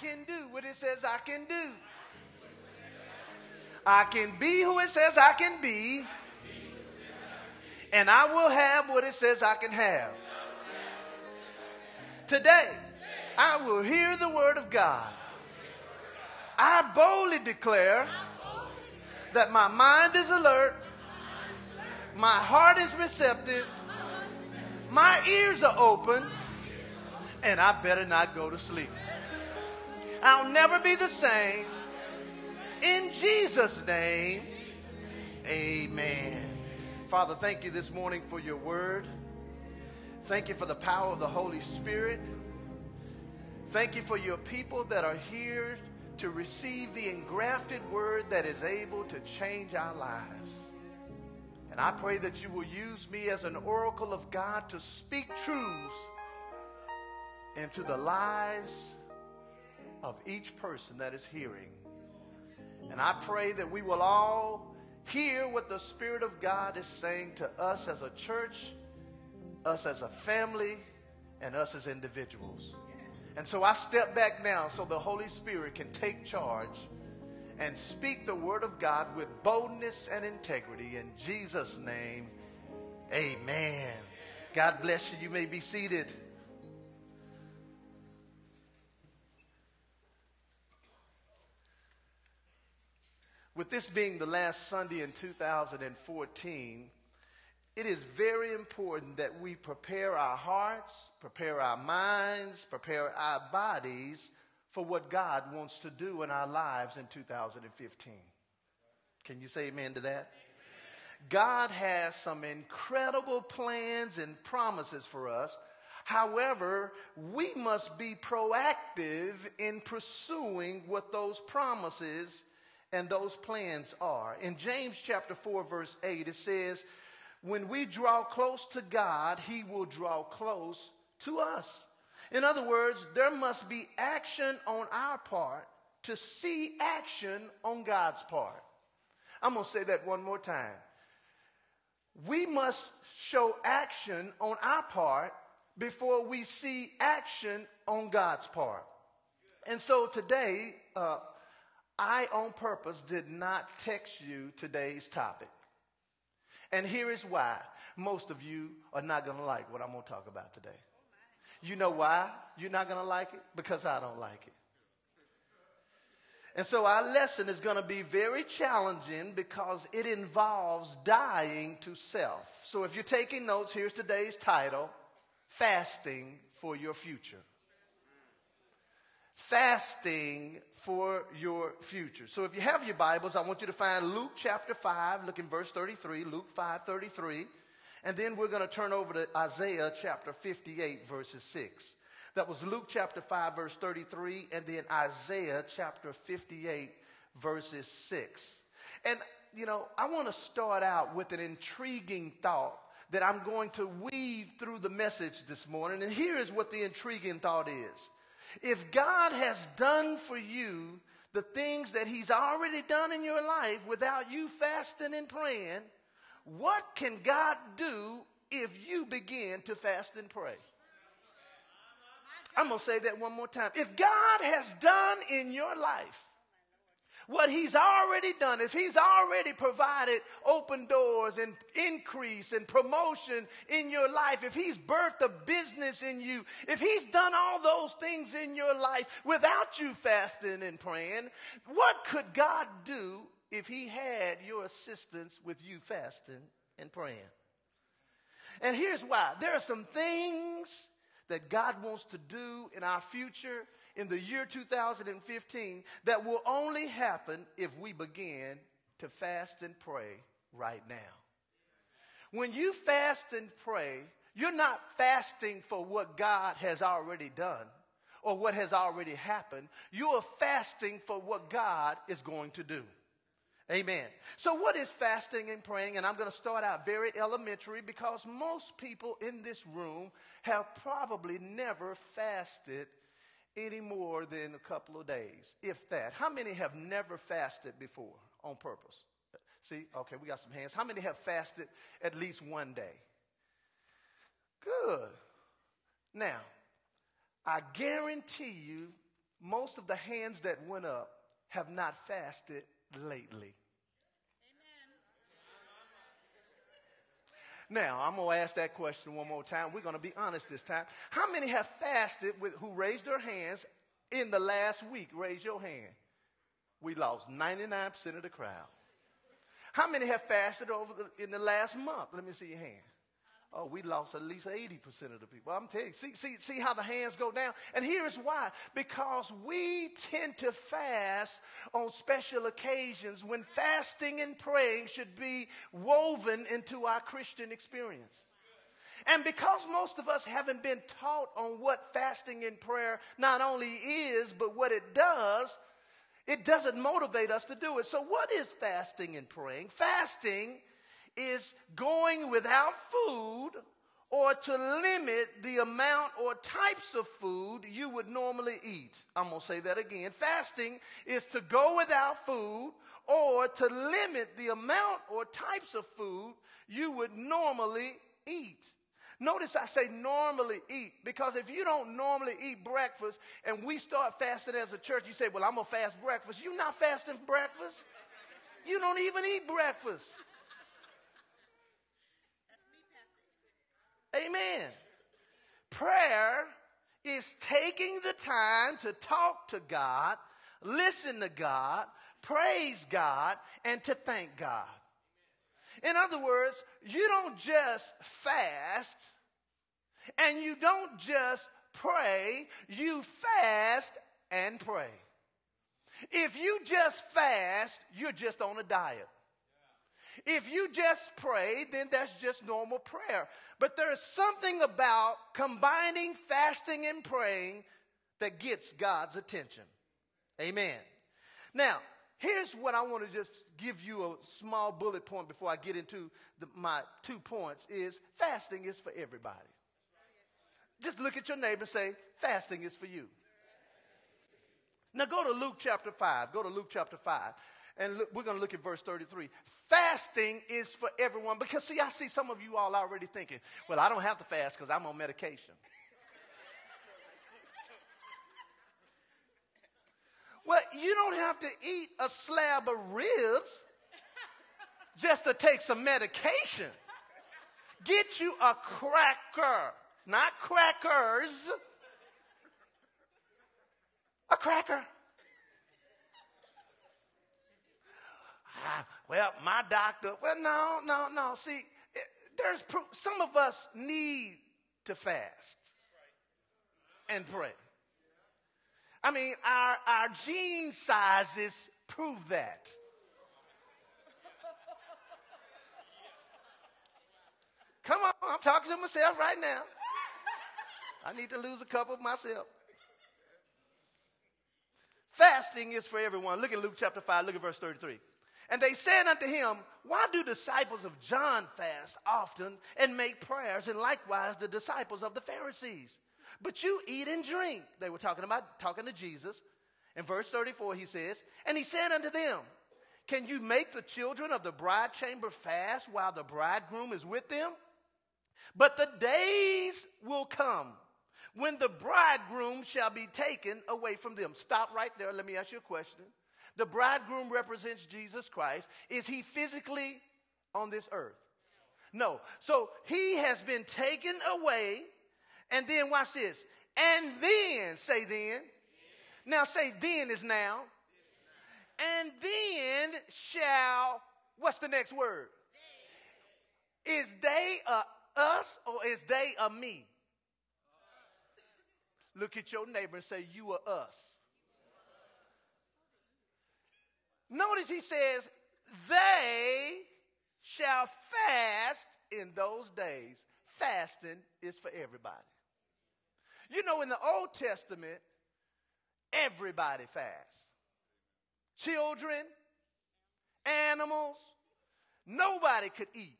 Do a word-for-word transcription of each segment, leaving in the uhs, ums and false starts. can do what it says I can do. I can be who it says I can be. And I will have what it says I can have. Today, I will hear the word of God. I boldly declare that my mind is alert, my heart is receptive, my ears are open, and I better not go to sleep. I'll never be the same. In Jesus' name, amen. Father, thank you this morning for your word. Thank you for the power of the Holy Spirit. Thank you for your people that are here to receive the engrafted word that is able to change our lives. And I pray that you will use me as an oracle of God to speak truths into the lives of each person that is hearing. And I pray that we will all hear what the Spirit of God is saying to us as a church, us as a family, and us as individuals. And so I step back now so the Holy Spirit can take charge and speak the word of God with boldness and integrity. In Jesus' name, amen. God bless you. You may be seated. With this being the last Sunday in two thousand fourteen, it is very important that we prepare our hearts, prepare our minds, prepare our bodies for what God wants to do in our lives in two thousand fifteen. Can you say amen to that? Amen. God has some incredible plans and promises for us. However, we must be proactive in pursuing what those promises and those plans are. In James chapter four, verse eight, it says, when we draw close to God, he will draw close to us. In other words, there must be action on our part to see action on God's part. I'm going to say that one more time. We must show action on our part before we see action on God's part. And so today, uh, I, on purpose, did not text you today's topic. And here is why. Most of you are not going to like what I'm going to talk about today. You know why you're not going to like it? Because I don't like it. And so our lesson is going to be very challenging because it involves dying to self. So if you're taking notes, here's today's title, Fasting for Your Future. Fasting for your future. So if you have your Bibles, I want you to find Luke chapter five, look in verse thirty-three, Luke five thirty-three. And then we're going to turn over to Isaiah chapter fifty-eight, verses six. That was Luke chapter five, verse thirty-three, and then Isaiah chapter fifty-eight, verses six. And, you know, I want to start out with an intriguing thought that I'm going to weave through the message this morning. And here is what the intriguing thought is. If God has done for you the things that he's already done in your life without you fasting and praying, what can God do if you begin to fast and pray? I'm going to say that one more time. If God has done in your life what he's already done, if he's already provided open doors and increase and promotion in your life, if he's birthed a business in you, if he's done all those things in your life without you fasting and praying, what could God do if he had your assistance with you fasting and praying? And here's why. There are some things that God wants to do in our future in the year two thousand fifteen that will only happen if we begin to fast and pray right now. When you fast and pray, you're not fasting for what God has already done or what has already happened. You are fasting for what God is going to do. Amen. So what is fasting and praying? And I'm going to start out very elementary because most people in this room have probably never fasted any more than a couple of days, if that. How many have never fasted before on purpose? See, okay, we got some hands. How many have fasted at least one day? Good. Now, I guarantee you most of the hands that went up have not fasted lately. Now, I'm going to ask that question one more time. We're going to be honest this time. How many have fasted with, who raised their hands in the last week? Raise your hand. We lost ninety-nine percent of the crowd. How many have fasted over the, in the last month? Let me see your hand. Oh, we lost at least eighty percent of the people. I'm telling you, see, see, see how the hands go down? And here's why. Because we tend to fast on special occasions when fasting and praying should be woven into our Christian experience. And because most of us haven't been taught on what fasting and prayer not only is, but what it does, it doesn't motivate us to do it. So what is fasting and praying? Fasting is going without food or to limit the amount or types of food you would normally eat. I'm going to say that again. Fasting is to go without food or to limit the amount or types of food you would normally eat. Notice I say normally eat, because if you don't normally eat breakfast and we start fasting as a church, you say, well, I'm going to fast breakfast. You're not fasting breakfast. You don't even eat breakfast. Amen. Prayer is taking the time to talk to God, listen to God, praise God, and to thank God. In other words, you don't just fast and you don't just pray, you fast and pray. If you just fast, you're just on a diet. If you just pray, then that's just normal prayer. But there is something about combining fasting and praying that gets God's attention. Amen. Now, here's what I want to just give you a small bullet point before I get into the, my two points is fasting is for everybody. Just look at your neighbor and say, fasting is for you. Now go to Luke chapter five. Go to Luke chapter five. And look, we're going to look at verse thirty-three. Fasting is for everyone. Because, see, I see some of you all already thinking, well, I don't have to fast because I'm on medication. Well, you don't have to eat a slab of ribs just to take some medication. Get you a cracker. Not crackers. A cracker. Ah, well, my doctor, well, no, no, no. See, it, there's proof. Some of us need to fast and pray. I mean, our, our gene sizes prove that. Come on, I'm talking to myself right now. I need to lose a couple of myself. Fasting is for everyone. Look at Luke chapter five, look at verse thirty-three. And they said unto him, why do disciples of John fast often and make prayers, and likewise the disciples of the Pharisees? But you eat and drink. They were talking about talking to Jesus. In verse thirty-four he says, and he said unto them, can you make the children of the bride chamber fast while the bridegroom is with them? But the days will come when the bridegroom shall be taken away from them. Stop right there. Let me ask you a question. The bridegroom represents Jesus Christ. Is he physically on this earth? No. So he has been taken away. And then watch this. And then, say then. Now say then is now. And then shall, what's the next word? Is they a us or is they a me? Look at your neighbor and say, you are us. Notice he says, they shall fast in those days. Fasting is for everybody. You know, in the Old Testament, everybody fasts. Children, animals, nobody could eat.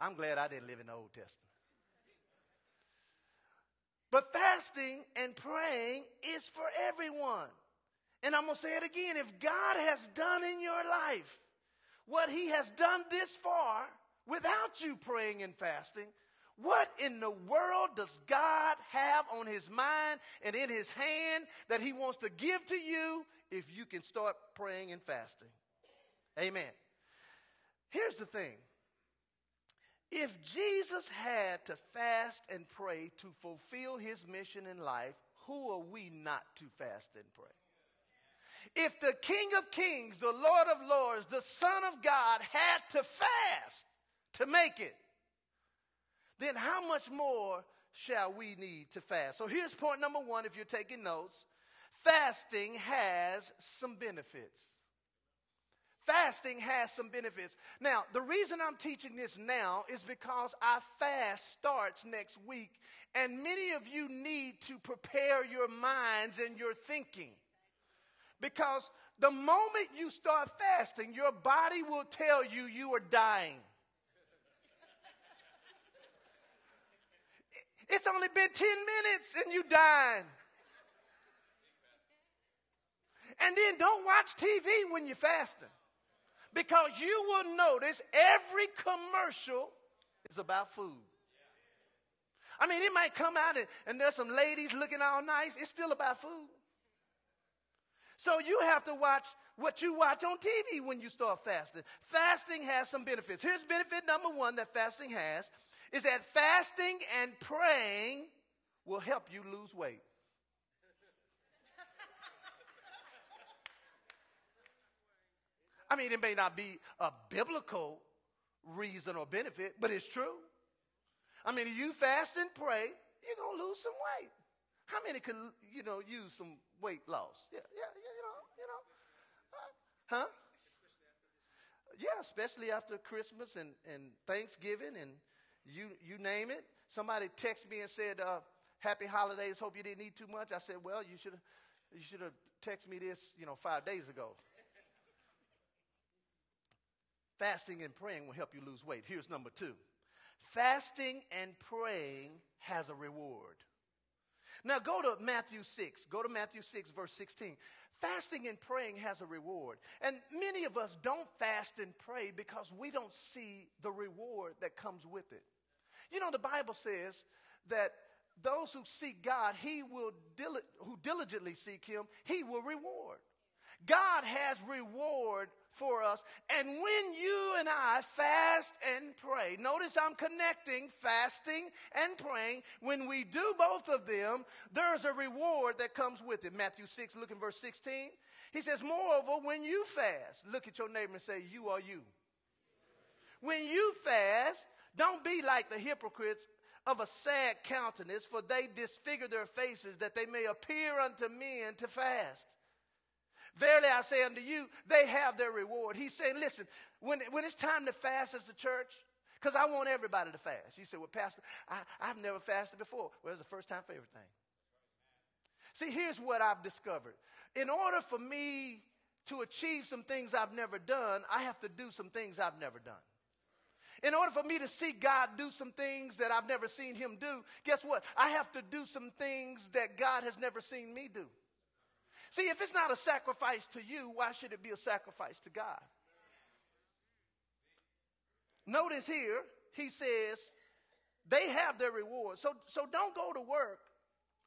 I'm glad I didn't live in the Old Testament. But fasting and praying is for everyone. And I'm going to say it again. If God has done in your life what he has done this far without you praying and fasting, What in the world does God have on his mind and in his hand that he wants to give to you if you can start praying and fasting? Amen. Here's the thing. If Jesus had to fast and pray to fulfill his mission in life, who are we not to fast and pray? If the King of Kings, the Lord of Lords, the Son of God had to fast to make it, then how much more shall we need to fast? So here's point number one, if you're taking notes. Fasting has some benefits. Fasting has some benefits. Now, the reason I'm teaching this now is because our fast starts next week, and many of you need to prepare your minds and your thinking. Because the moment you start fasting, your body will tell you you are dying. It's only been ten minutes and you dying. And then don't watch T V when you're fasting. Because you will notice every commercial is about food. I mean, it might come out and, and there's some ladies looking all nice. It's still about food. So you have to watch what you watch on T V when you start fasting. Fasting has some benefits. Here's benefit number one that fasting has, is that fasting and praying will help you lose weight. I mean, it may not be a biblical reason or benefit, but it's true. I mean, if you fast and pray, you're going to lose some weight. How many could, you know, use some weight loss? Yeah, yeah, yeah you know, you know. Uh, huh? Yeah, especially after Christmas and, and Thanksgiving and you you name it. Somebody texted me and said, uh, happy holidays, hope you didn't eat too much. I said, well, you should have you should have texted me this, you know, five days ago. Fasting and praying will help you lose weight. Here's number two. Fasting and praying has a reward. Now go to Matthew six. Go to Matthew six, verse sixteen. Fasting and praying has a reward. And many of us don't fast and pray because we don't see the reward that comes with it. You know, the Bible says that those who seek God, he will dil- who diligently seek him, he will reward. God has reward for us. And when you and I fast and pray, notice I'm connecting fasting and praying. When we do both of them, there's a reward that comes with it. Matthew six, look in verse sixteen. He says, moreover, when you fast, look at your neighbor and say, you are you. When you fast, don't be like the hypocrites of a sad countenance, for they disfigure their faces that they may appear unto men to fast. Verily I say unto you, they have their reward. He's saying, listen, when, when it's time to fast as the church, because I want everybody to fast. You say, well, Pastor, I, I've never fasted before. Well, it's the first time for everything. See, here's what I've discovered. In order for me to achieve some things I've never done, I have to do some things I've never done. In order for me to see God do some things that I've never seen him do, guess what? I have to do some things that God has never seen me do. See, if it's not a sacrifice to you, why should it be a sacrifice to God? Notice here, he says, they have their reward. So, so don't go to work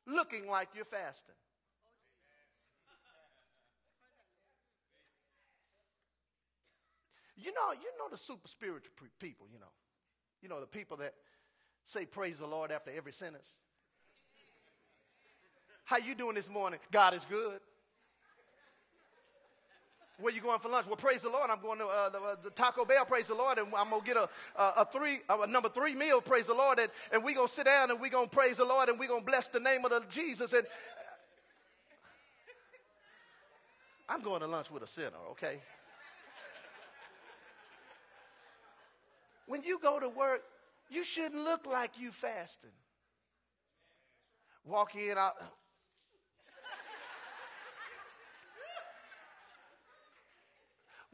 looking like you're fasting. You know, you know the super spiritual people, you know. You know, the people that say praise the Lord after every sentence. How you doing this morning? God is good. Where you going for lunch? Well, praise the Lord. I'm going to uh, the, the Taco Bell, praise the Lord. And I'm going to get a, a, a, three, a number three meal, praise the Lord. And, and we're going to sit down and we're going to praise the Lord. And we're going to bless the name of the Jesus. And I'm going to lunch with a sinner, okay? When you go to work, you shouldn't look like you fasting. Walk in, I...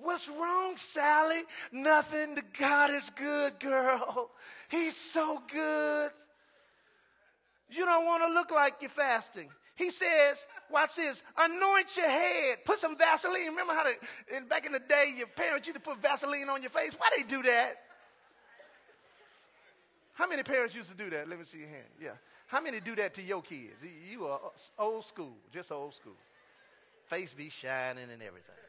What's wrong, Sally? Nothing. God is good, girl. He's so good. You don't want to look like you're fasting. He says, watch this, anoint your head. Put some Vaseline. Remember how to, back in the day, your parents used to put Vaseline on your face? Why they do that? How many parents used to do that? Let me see your hand. Yeah. How many do that to your kids? You are old school, just old school. Face be shining and everything.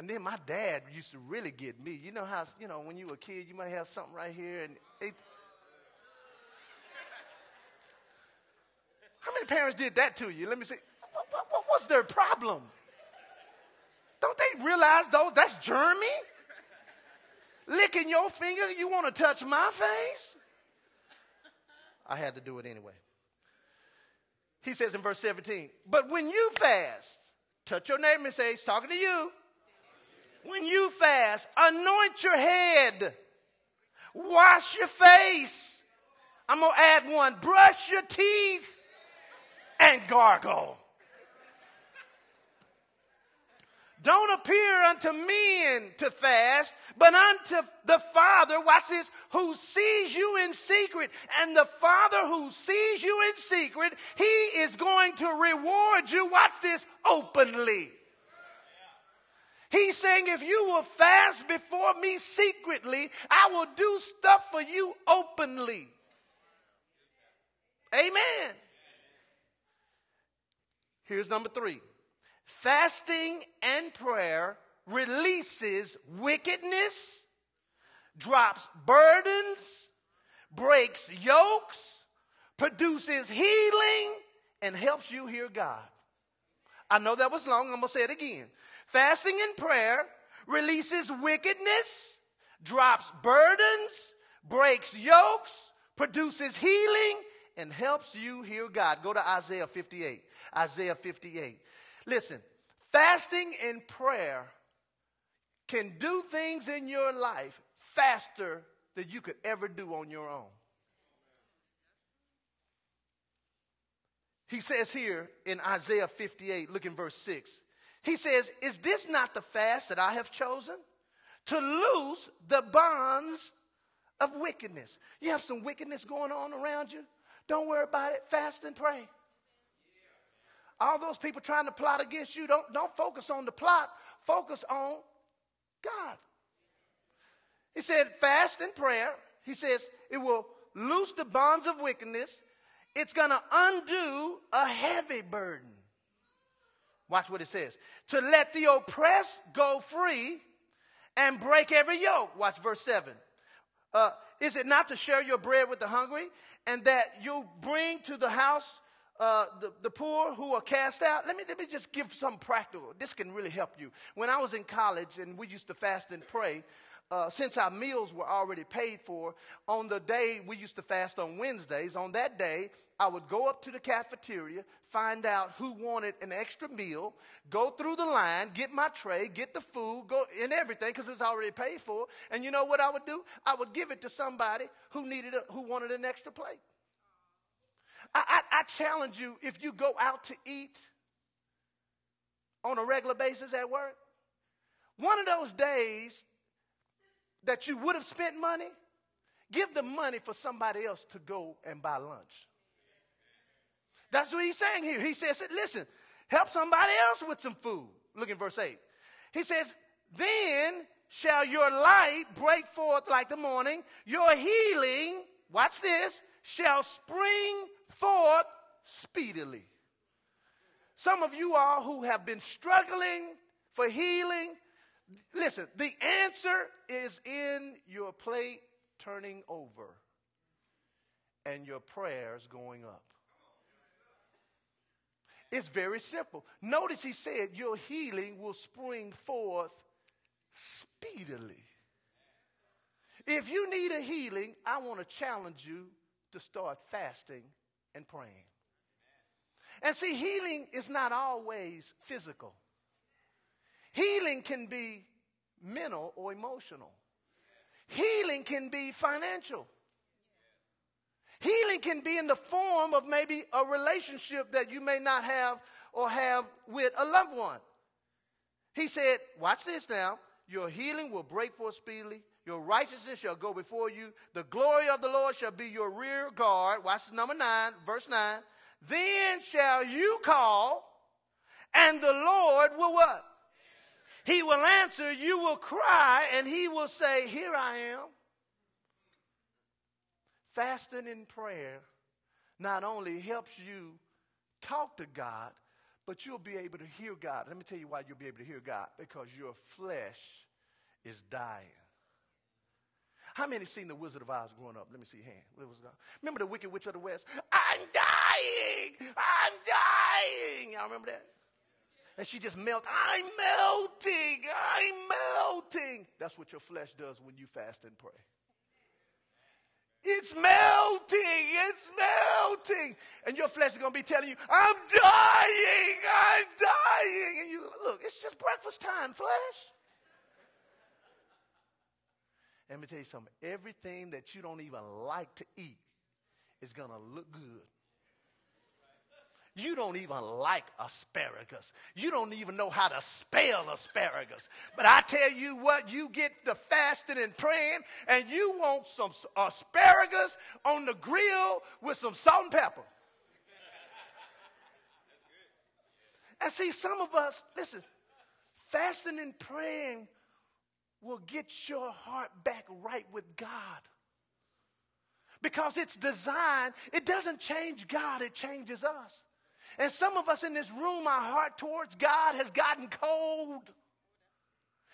And then my dad used to really get me. You know how, you know, when you were a kid, you might have something right here. And it... How many parents did that to you? Let me see. What, what, what's their problem? Don't they realize, though, that's germy? Licking your finger, you want to touch my face? I had to do it anyway. He says in verse seventeen, but when you fast, touch your neighbor and say, he's talking to you. When you fast, anoint your head, wash your face. I'm going to add one, brush your teeth and gargle. Don't appear unto men to fast, but unto the Father, watch this, who sees you in secret. And the Father who sees you in secret, he is going to reward you, watch this, openly. He's saying, if you will fast before me secretly, I will do stuff for you openly. Amen. Here's number three. Fasting and prayer releases wickedness, drops burdens, breaks yokes, produces healing, and helps you hear God. I know that was long. I'm going to say it again. Fasting and prayer releases wickedness, drops burdens, breaks yokes, produces healing, and helps you hear God. Go to Isaiah fifty-eight. Isaiah fifty-eight. Listen, fasting and prayer can do things in your life faster than you could ever do on your own. He says here in Isaiah fifty-eight, look in verse six. He says, is this not the fast that I have chosen? To loose the bonds of wickedness. You have some wickedness going on around you? Don't worry about it. Fast and pray. All those people trying to plot against you, don't, don't focus on the plot. Focus on God. He said, fast and prayer. He says, it will loose the bonds of wickedness. It's going to undo a heavy burden. Watch what it says. To let the oppressed go free and break every yoke. Watch verse seven. Uh, is it not to share your bread with the hungry, and that you bring to the house uh, the, the poor who are cast out? Let me, let me just give some practical. This can really help you. When I was in college and we used to fast and pray, uh, since our meals were already paid for, on the day we used to fast on Wednesdays, on that day, I would go up to the cafeteria, find out who wanted an extra meal, go through the line, get my tray, get the food, go and everything, because it was already paid for. And you know what I would do? I would give it to somebody who needed, a, who wanted an extra plate. I, I, I challenge you, if you go out to eat on a regular basis at work, one of those days that you would have spent money, give the money for somebody else to go and buy lunch. That's what he's saying here. He says, listen, help somebody else with some food. Look in verse eight. He says, then shall your light break forth like the morning. Your healing, watch this, shall spring forth speedily. Some of you all who have been struggling for healing, listen, the answer is in your plate turning over and your prayers going up. It's very simple. Notice he said your healing will spring forth speedily. If you need a healing, I want to challenge you to start fasting and praying. And see, healing is not always physical. Healing can be mental or emotional. Healing can be financial. Healing can be in the form of maybe a relationship that you may not have or have with a loved one. He said, watch this now. Your healing will break forth speedily. Your righteousness shall go before you. The glory of the Lord shall be your rear guard. Watch number nine, verse nine. Then shall you call, and the Lord will what? He will answer, you will cry, and he will say, here I am. Fasting and prayer not only helps you talk to God, but you'll be able to hear God. Let me tell you why you'll be able to hear God. Because your flesh is dying. How many seen The Wizard of Oz growing up? Let me see hands. Remember The Wicked Witch of the West? I'm dying! I'm dying! Y'all remember that? And she just melts. I'm melting! I'm melting! That's what your flesh does when you fast and pray. It's melting. It's melting. And your flesh is going to be telling you, I'm dying. I'm dying. And you, look, it's just breakfast time, flesh. Let me tell you something. Everything that you don't even like to eat is going to look good. You don't even like asparagus. You don't even know how to spell asparagus. But I tell you what, you get the fasting and praying, and you want some asparagus on the grill with some salt and pepper. And see, some of us, listen, fasting and praying will get your heart back right with God. Because it's designed, it doesn't change God, it changes us. And some of us in this room, our heart towards God has gotten cold.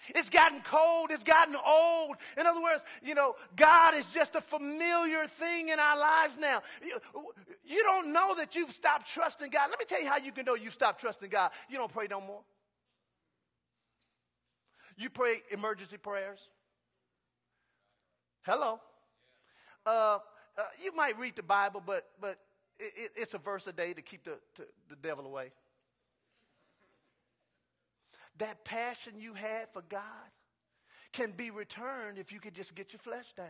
It's gotten cold. It's gotten old. In other words, you know, God is just a familiar thing in our lives now. You, you don't know that you've stopped trusting God. Let me tell you how you can know you've stopped trusting God. You don't pray no more. You pray emergency prayers. Hello. Uh, uh, you might read the Bible, but but. It, it, it's a verse a day to keep the, to, the devil away. That passion you had for God can be returned if you could just get your flesh down.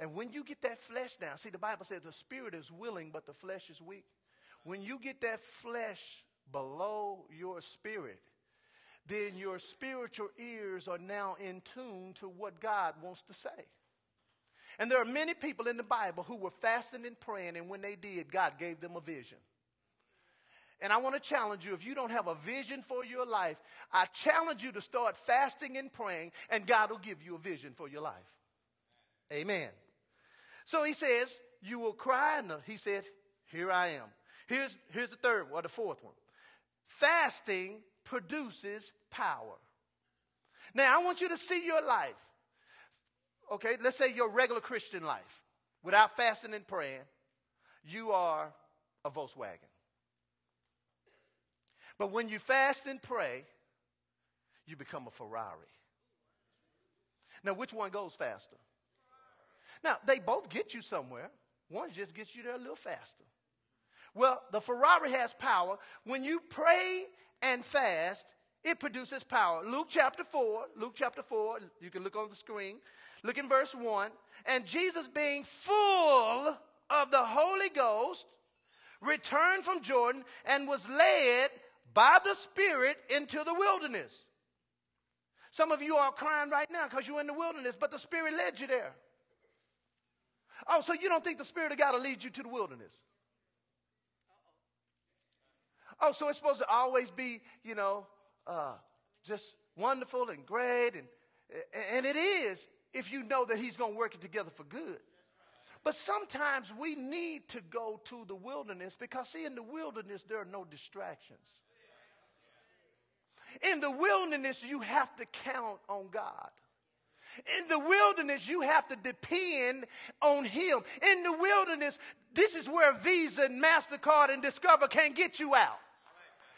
And when you get that flesh down, see, the Bible says the spirit is willing, but the flesh is weak. When you get that flesh below your spirit, then your spiritual ears are now in tune to what God wants to say. And there are many people in the Bible who were fasting and praying, and when they did, God gave them a vision. And I want to challenge you, if you don't have a vision for your life, I challenge you to start fasting and praying, and God will give you a vision for your life. Amen. So he says, you will cry, and he said, here I am. Here's, here's the third or the fourth one. Fasting produces power. Now, I want you to see your life. Okay, let's say your regular Christian life, without fasting and praying, you are a Volkswagen. But when you fast and pray, you become a Ferrari. Now, which one goes faster? Now, they both get you somewhere. One just gets you there a little faster. Well, the Ferrari has power. When you pray and fast, it produces power. Luke chapter four, Luke chapter four, you can look on the screen. Look in verse one. And Jesus, being full of the Holy Ghost, returned from Jordan and was led by the Spirit into the wilderness. Some of you are crying right now because you're in the wilderness, but the Spirit led you there. Oh, so you don't think the Spirit of God will lead you to the wilderness? Oh, so it's supposed to always be, you know, uh, just wonderful and great, and and it is. If you know that he's going to work it together for good. But sometimes we need to go to the wilderness because, see, in the wilderness, there are no distractions. In the wilderness, you have to count on God. In the wilderness, you have to depend on him. In the wilderness, this is where Visa and MasterCard and Discover can't get you out.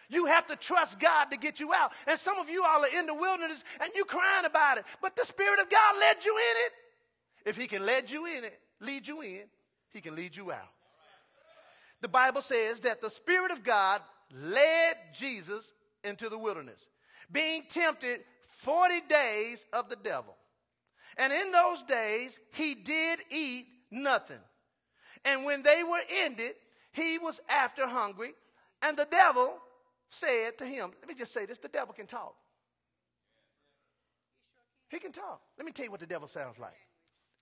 You have to trust God to get you out. And some of you all are in the wilderness and you're crying about it. But the Spirit of God led you in it. If he can lead you in it, lead you in, he can lead you out. The Bible says that the Spirit of God led Jesus into the wilderness, being tempted forty days of the devil. And in those days, he did eat nothing. And when they were ended, he was after hungry, and the devil said to him, let me just say this, the devil can talk. He can talk. Let me tell you what the devil sounds like.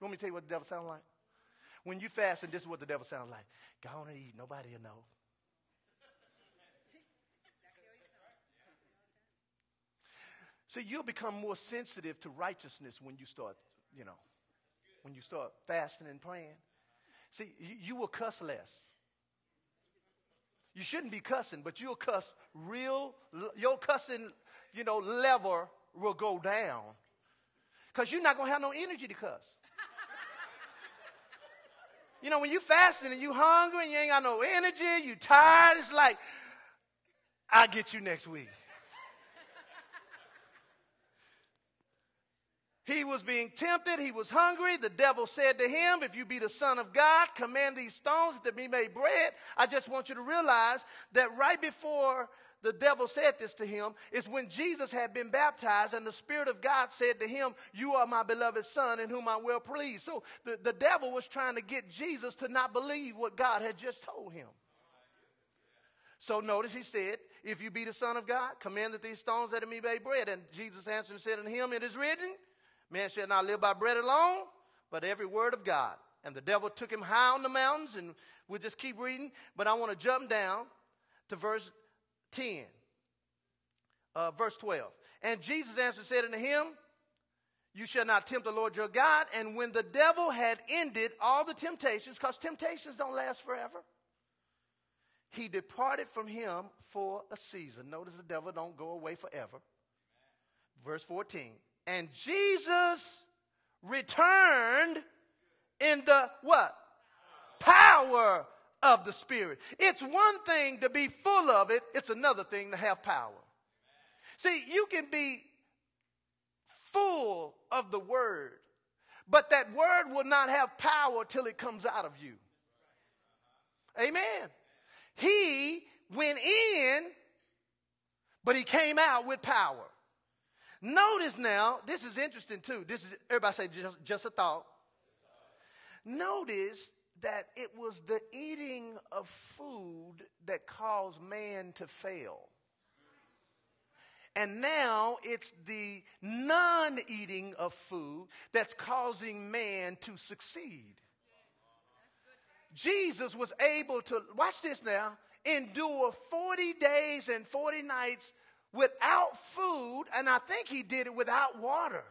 You want me to tell you what the devil sounds like? When you fast, and this is what the devil sounds like. Go on and eat. Nobody will know. So you'll become more sensitive to righteousness when you start, you know, when you start fasting and praying. See, you, you will cuss less. You shouldn't be cussing, but you'll cuss real, your cussing, you know, lever will go down. Because you're not going to have no energy to cuss. You know, when you fasting and you hungry and you ain't got no energy, you tired, it's like, I'll get you next week. He was being tempted. He was hungry. The devil said to him, if you be the Son of God, command these stones to be made bread. I just want you to realize that right before the devil said this to him is when Jesus had been baptized and the Spirit of God said to him, you are my beloved Son in whom I'm well pleased. So the, the devil was trying to get Jesus to not believe what God had just told him. So notice he said, if you be the Son of God, command that these stones that be made bread. And Jesus answered and said unto him, it is written, man shall not live by bread alone, but every word of God. And the devil took him high on the mountains, and we'll just keep reading. But I want to jump down to verse ten, uh, verse twelve. And Jesus answered and said unto him, you shall not tempt the Lord your God. And when the devil had ended all the temptations, because temptations don't last forever, he departed from him for a season. Notice the devil don't go away forever. Verse fourteen. And Jesus returned in the what? Power of the Spirit. It's one thing to be full of it. It's another thing to have power. See, you can be full of the word, but that word will not have power till it comes out of you. Amen. He went in, but he came out with power. Notice now, this is interesting too. This is, everybody say, just, just a thought. Notice that it was the eating of food that caused man to fail. And now it's the non-eating of food that's causing man to succeed. Jesus was able to, watch this now, endure forty days and forty nights without food, and I think he did it without water.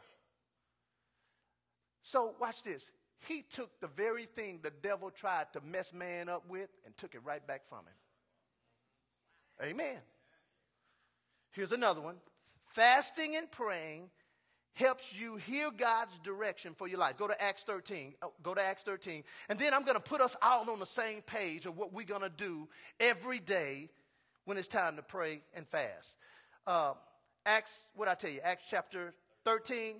So watch this. He took the very thing the devil tried to mess man up with and took it right back from him. Amen. Here's another one. Fasting and praying helps you hear God's direction for your life. Go to Acts thirteen. Go to Acts thirteen. And then I'm going to put us all on the same page of what we're going to do every day when it's time to pray and fast. Uh, Acts, what I tell you, Acts chapter thirteen,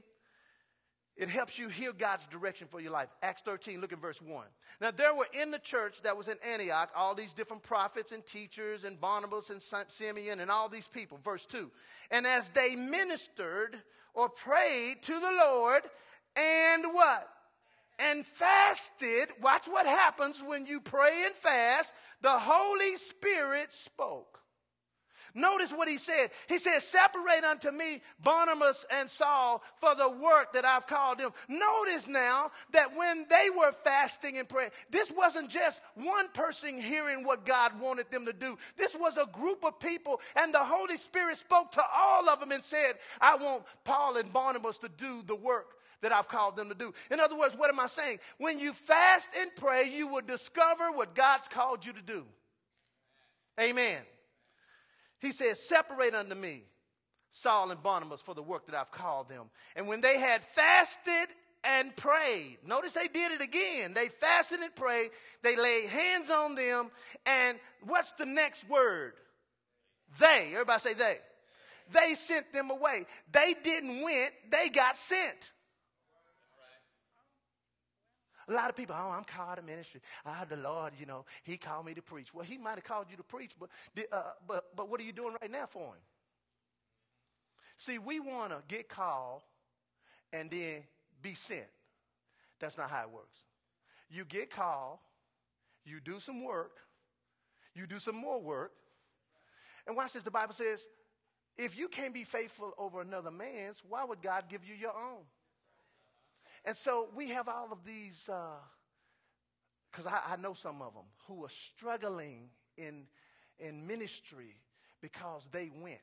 it helps you hear God's direction for your life. Acts thirteen, look at verse one. Now there were in the church that was in Antioch all these different prophets and teachers and Barnabas and Simeon and all these people. Verse two, and as they ministered or prayed to the Lord and what? And fasted, watch what happens when you pray and fast, the Holy Spirit spoke. Notice what he said. He said, separate unto me Barnabas and Saul for the work that I've called them. Notice now that when they were fasting and praying, this wasn't just one person hearing what God wanted them to do. This was a group of people, and the Holy Spirit spoke to all of them and said, I want Paul and Barnabas to do the work that I've called them to do. In other words, what am I saying? When you fast and pray, you will discover what God's called you to do. Amen. He says, separate unto me Saul and Barnabas for the work that I've called them. And when they had fasted and prayed, notice they did it again. They fasted and prayed. They laid hands on them. And what's the next word? They. Everybody say they. They sent them away. They didn't went. They got sent. A lot of people, oh, I'm called to ministry. Ah, the Lord, you know, he called me to preach. Well, he might have called you to preach, but, uh, but, but what are you doing right now for him? See, we want to get called and then be sent. That's not how it works. You get called, you do some work, you do some more work. And watch this, the Bible says, if you can't be faithful over another man's, why would God give you your own? And so we have all of these, because uh, I, I know some of them who are struggling in, in ministry because they went,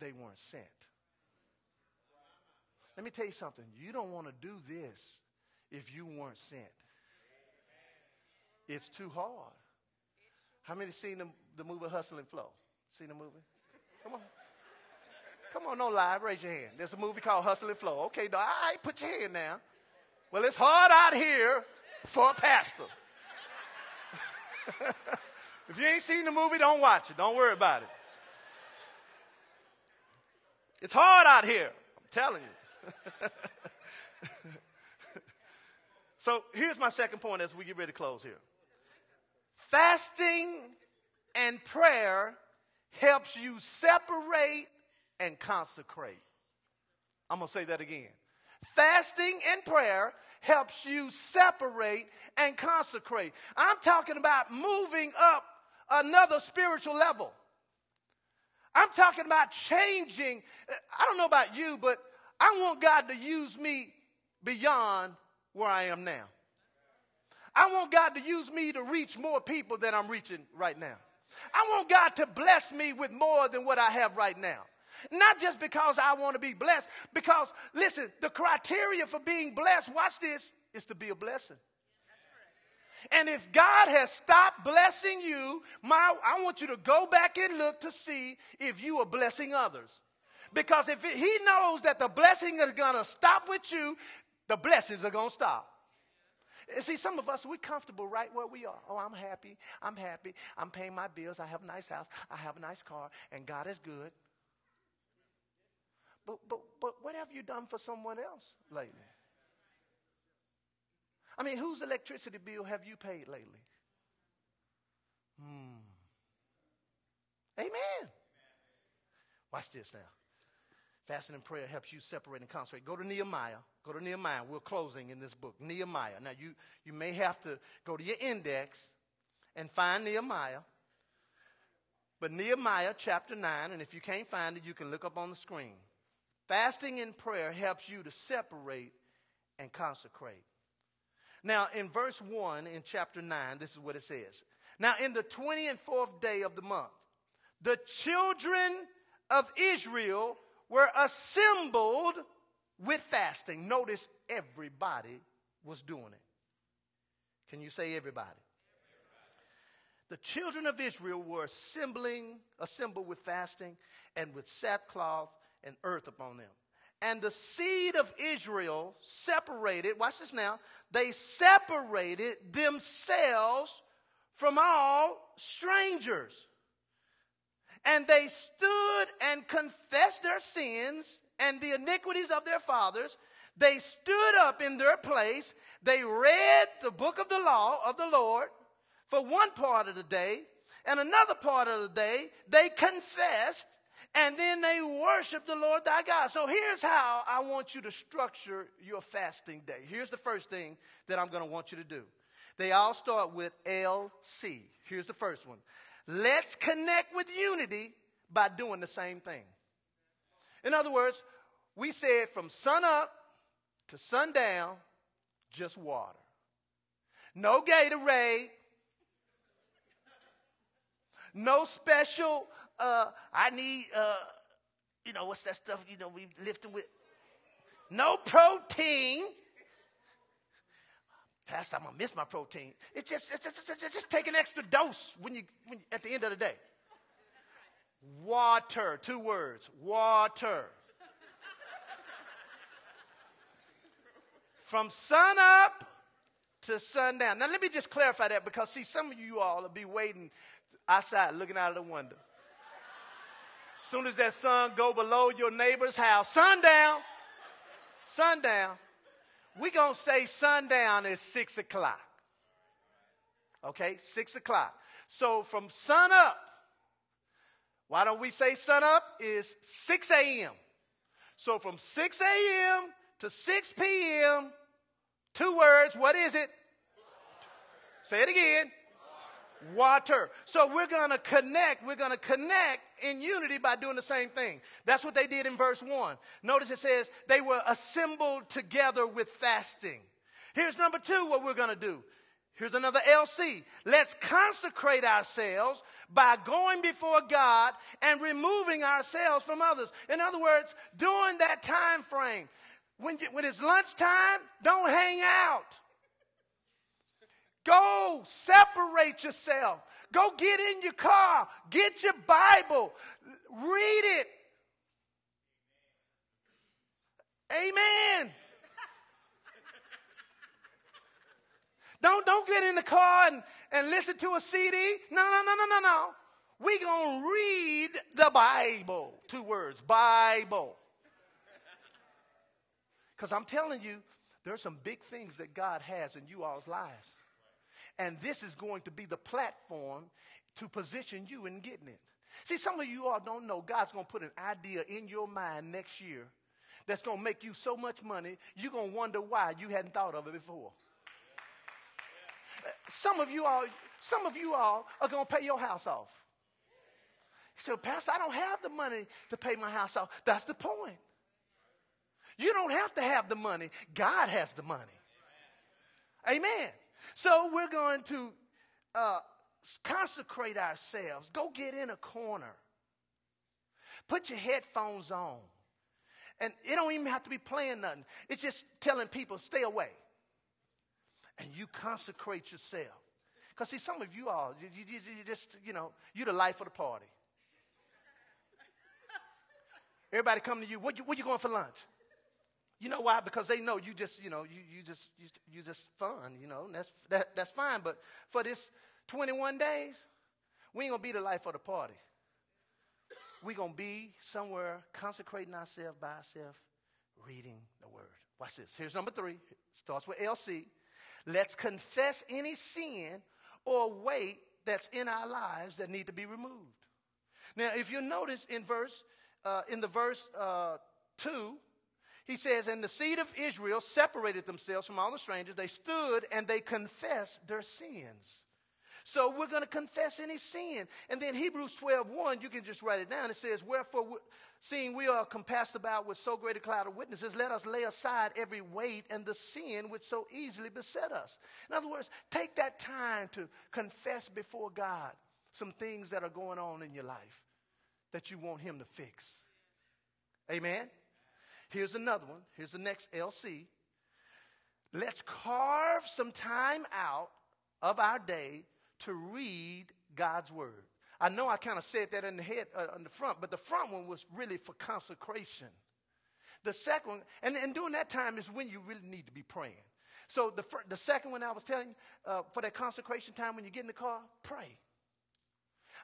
they weren't sent. Let me tell you something. You don't want to do this if you weren't sent. It's too hard. How many seen the, the movie Hustle and Flow? Seen the movie? Come on. Come on, no lie. Raise your hand. There's a movie called Hustle and Flow. Okay, all right, put your hand down. Well, it's hard out here for a pastor. If you ain't seen the movie, don't watch it. Don't worry about it. It's hard out here. I'm telling you. So here's my second point as we get ready to close here. Fasting and prayer helps you separate and consecrate. I'm going to say that again. Fasting and prayer helps you separate and consecrate. I'm talking about moving up another spiritual level. I'm talking about changing. I don't know about you, but I want God to use me beyond where I am now. I want God to use me to reach more people than I'm reaching right now. I want God to bless me with more than what I have right now. Not just because I want to be blessed, because, listen, the criteria for being blessed, watch this, is to be a blessing. And if God has stopped blessing you, my, I want you to go back and look to see if you are blessing others. Because if it, he knows that the blessing is going to stop with you, the blessings are going to stop. And see, some of us, we're comfortable right where we are. Oh, I'm happy. I'm happy. I'm paying my bills. I have a nice house. I have a nice car. And God is good. But, but, but what have you done for someone else lately? I mean, whose electricity bill have you paid lately? Hmm. Amen. Watch this now. Fasting and prayer helps you separate and concentrate. Go to Nehemiah. Go to Nehemiah. We're closing in this book. Nehemiah. Now, you, you may have to go to your index and find Nehemiah. But Nehemiah chapter nine, and if you can't find it, you can look up on the screen. Fasting and prayer helps you to separate and consecrate. Now, in verse one in chapter nine, this is what it says. Now, in the twenty-fourth day of the month, the children of Israel were assembled with fasting. Notice everybody was doing it. Can you say everybody? Everybody. The children of Israel were assembling, assembled with fasting and with sackcloth and earth upon them. And the seed of Israel separated, watch this now, they separated themselves from all strangers. And they stood and confessed their sins and the iniquities of their fathers. They stood up in their place. They read the book of the law of the Lord for one part of the day. And another part of the day, they confessed. And then they worship the Lord thy God. So here's how I want you to structure your fasting day. Here's the first thing that I'm going to want you to do. They all start with L C. Here's the first one. Let's connect with unity by doing the same thing. In other words, we said from sun up to sundown, just water. No Gatorade. No special, uh, I need, uh, you know, what's that stuff, you know, we lifting with. No protein. Pastor, I'm going to miss my protein. It's just, it's just, it's just take an extra dose when you, when you, at the end of the day. Water, two words, water. From sun up to sundown. Now, let me just clarify that because, see, some of you all will be waiting outside looking out of the window. As soon as that sun go below your neighbor's house, sundown, sundown, we're going to say sundown is six o'clock. Okay, six o'clock. So from sun up, why don't we say sun up is six a.m. So from six a.m. to six p.m., two words, what is it? Say it again. Water. So we're going to connect. We're going to connect in unity by doing the same thing. That's what they did in verse one. Notice it says they were assembled together with fasting. Here's number two, what we're going to do. Here's another L C. Let's consecrate ourselves by going before God and removing ourselves from others. In other words, during that time frame, When, you, when it's lunchtime, don't hang out. Go separate yourself. Go get in your car. Get your Bible. Read it. Amen. Don't, don't get in the car and, and listen to a C D. No, no, no, no, no, no. We're going to read the Bible. Two words, Bible. Because I'm telling you, there are some big things that God has in you all's lives. And this is going to be the platform to position you in getting it. See, some of you all don't know God's going to put an idea in your mind next year that's going to make you so much money, you're going to wonder why you hadn't thought of it before. Some of you all, some of you all are going to pay your house off. He said, Pastor, I don't have the money to pay my house off. That's the point. You don't have to have the money. God has the money. Amen. So we're going to uh, consecrate ourselves. Go get in a corner. Put your headphones on. And it don't even have to be playing nothing. It's just telling people, stay away. And you consecrate yourself. Because, see, some of you all, you, you, you just, you know, you're the life of the party. Everybody come to you, where you, where you going for lunch? You know why? Because they know you just, you know, you, you just, you, you just fun, you know. And that's, that, that's fine. But for this twenty-one days, we ain't going to be the life of the party. We're going to be somewhere consecrating ourselves by ourselves, reading the word. Watch this. Here's number three. It starts with L C. Let's confess any sin or weight that's in our lives that need to be removed. Now, if you notice in verse, uh, in the verse uh, two, he says, "And the seed of Israel separated themselves from all the strangers. They stood and they confessed their sins." So we're going to confess any sin. And then Hebrews twelve one, you can just write it down. It says, "Wherefore, seeing we are compassed about with so great a cloud of witnesses, let us lay aside every weight and the sin which so easily beset us." In other words, take that time to confess before God some things that are going on in your life that you want him to fix. Amen? Here's another one. Here's the next L C. Let's carve some time out of our day to read God's word. I know I kind of said that in the head, uh, on the front, but the front one was really for consecration. The second one, and, and during that time is when you really need to be praying. So the, the second one I was telling you, uh, for that consecration time when you get in the car, pray.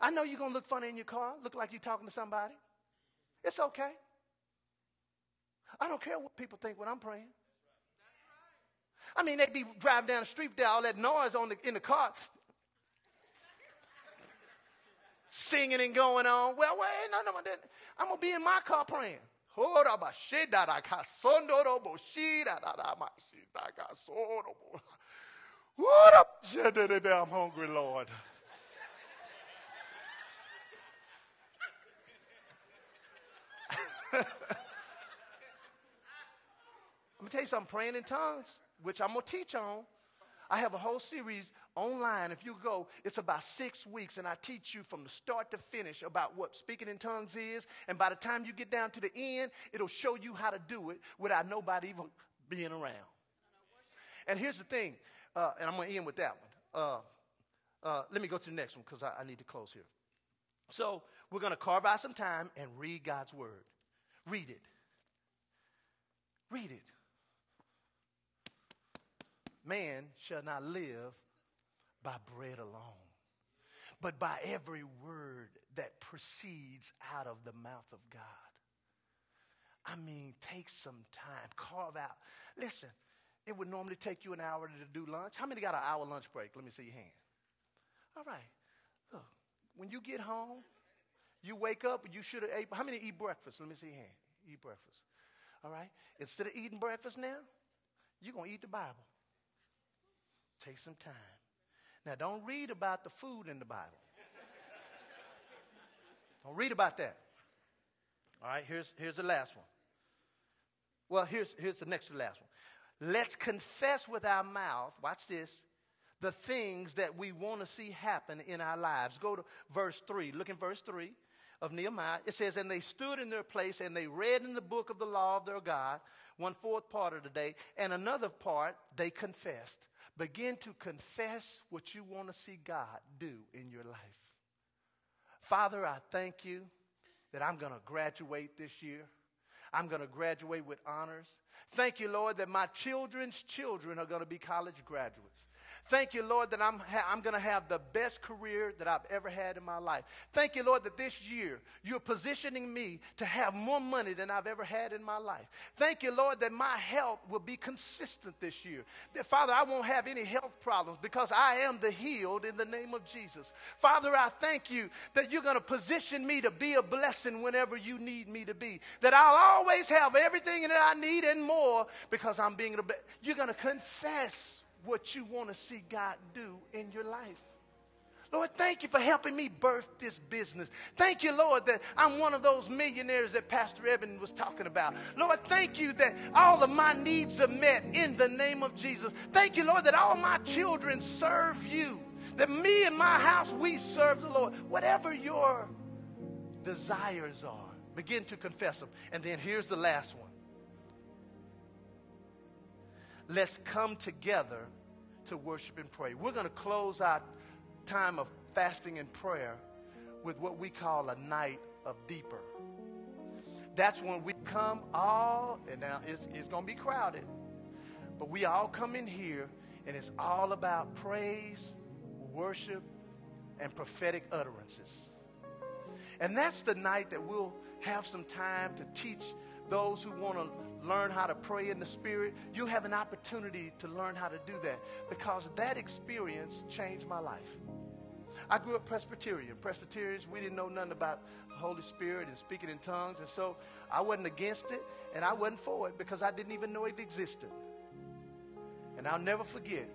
I know you're going to look funny in your car, look like you're talking to somebody. It's okay. I don't care what people think when I'm praying. I mean, they be driving down the street, there all that noise on the, in the car, singing and going on. Well, wait, no, no, I'm going to be in my car praying. I'm hungry, Lord. I'm going to tell you something, praying in tongues, which I'm going to teach on. I have a whole series online. If you go, it's about six weeks, and I teach you from the start to finish about what speaking in tongues is. And by the time you get down to the end, it'll show you how to do it without nobody even being around. And here's the thing, uh, and I'm going to end with that one. Uh, uh, let me go to the next one because I, I need to close here. So we're going to carve out some time and read God's word. Read it. Read it. Man shall not live by bread alone, but by every word that proceeds out of the mouth of God. I mean, take some time, carve out. Listen, it would normally take you an hour to do lunch. How many got an hour lunch break? Let me see your hand. All right. Look, when you get home, you wake up, you should have ate. How many eat breakfast? Let me see your hand. Eat breakfast. All right. Instead of eating breakfast now, you're going to eat the Bible. Take some time. Now, don't read about the food in the Bible. Don't read about that. All right, here's, here's the last one. Well, here's, here's the next to the last one. Let's confess with our mouth, watch this, the things that we want to see happen in our lives. Go to verse three. Look in verse three. of Nehemiah, it says, and they stood in their place and they read in the book of the law of their God, one fourth part of the day, and another part they confessed. Begin to confess what you want to see God do in your life. Father, I thank you that I'm going to graduate this year. I'm going to graduate with honors. Thank you, Lord, that my children's children are going to be college graduates. Thank you, Lord, that I'm, ha- I'm going to have the best career that I've ever had in my life. Thank you, Lord, that this year you're positioning me to have more money than I've ever had in my life. Thank you, Lord, that my health will be consistent this year. That, Father, I won't have any health problems because I am the healed in the name of Jesus. Father, I thank you that you're going to position me to be a blessing whenever you need me to be. That I'll always have everything that I need and more because I'm being a blessing. You're going to confess what you want to see God do in your life. Lord, thank you for helping me birth this business. Thank you, Lord, that I'm one of those millionaires that Pastor Eben was talking about. Lord, thank you that all of my needs are met in the name of Jesus. Thank you, Lord, that all my children serve you. That me and my house, we serve the Lord. Whatever your desires are, begin to confess them. And then here's the last one. Let's come together to worship and pray. We're going to close our time of fasting and prayer with what we call a night of deeper. That's when we come all, and now it's, it's going to be crowded, but we all come in here, and it's all about praise, worship, and prophetic utterances. And that's the night that we'll have some time to teach those who want to learn how to pray in the Spirit. You have an opportunity to learn how to do that because that experience changed my life. I grew up Presbyterian. Presbyterians, we didn't know nothing about the Holy Spirit and speaking in tongues, and so I wasn't against it, and I wasn't for it because I didn't even know it existed. And I'll never forget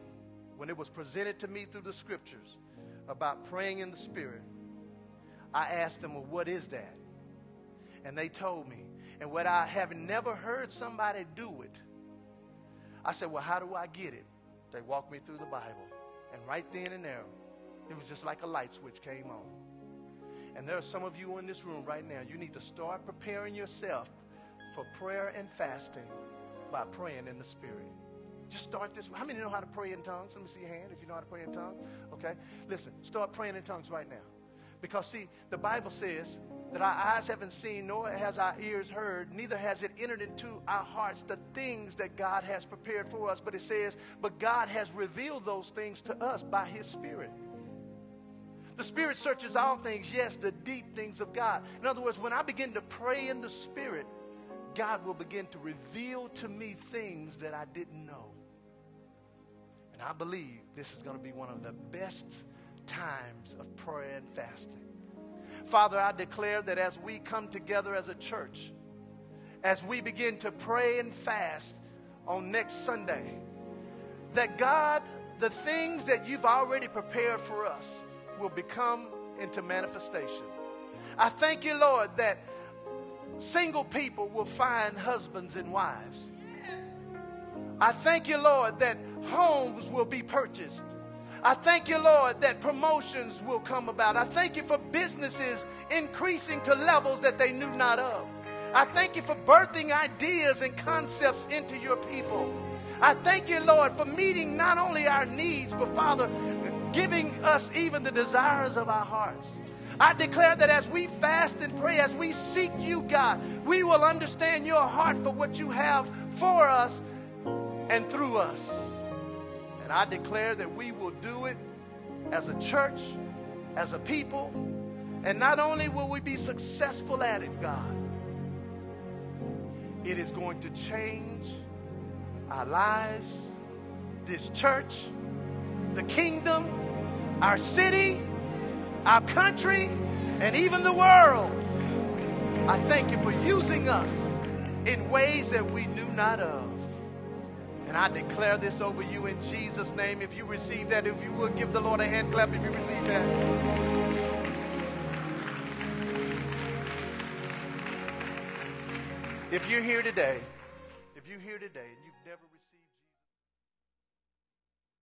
when it was presented to me through the Scriptures about praying in the Spirit, I asked them, well, what is that? And they told me. And what I have never heard somebody do it, I said, well, how do I get it? They walked me through the Bible. And right then and there, it was just like a light switch came on. And there are some of you in this room right now, you need to start preparing yourself for prayer and fasting by praying in the Spirit. Just start this. How many know how to pray in tongues? Let me see your hand if you know how to pray in tongues. Okay. Listen, start praying in tongues right now. Because, see, the Bible says that our eyes haven't seen, nor has our ears heard, neither has it entered into our hearts the things that God has prepared for us. But it says, but God has revealed those things to us by His Spirit. The Spirit searches all things, yes, the deep things of God. In other words, when I begin to pray in the Spirit, God will begin to reveal to me things that I didn't know. And I believe this is going to be one of the best times of prayer and fasting. Father, I declare that as we come together as a church, as we begin to pray and fast on next Sunday, that God, the things that you've already prepared for us will become into manifestation. I thank you, Lord, that single people will find husbands and wives. I thank you, Lord, that homes will be purchased. I thank you, Lord, that promotions will come about. I thank you for businesses increasing to levels that they knew not of. I thank you for birthing ideas and concepts into your people. I thank you, Lord, for meeting not only our needs, but, Father, giving us even the desires of our hearts. I declare that as we fast and pray, as we seek you, God, we will understand your heart for what you have for us and through us. And I declare that we will do it as a church, as a people, and not only will we be successful at it, God, it is going to change our lives, this church, the kingdom, our city, our country, and even the world. I thank you for using us in ways that we knew not of. And I declare this over you in Jesus' name. If you receive that, if you will give the Lord a hand clap, if you receive that. If you're here today, if you're here today.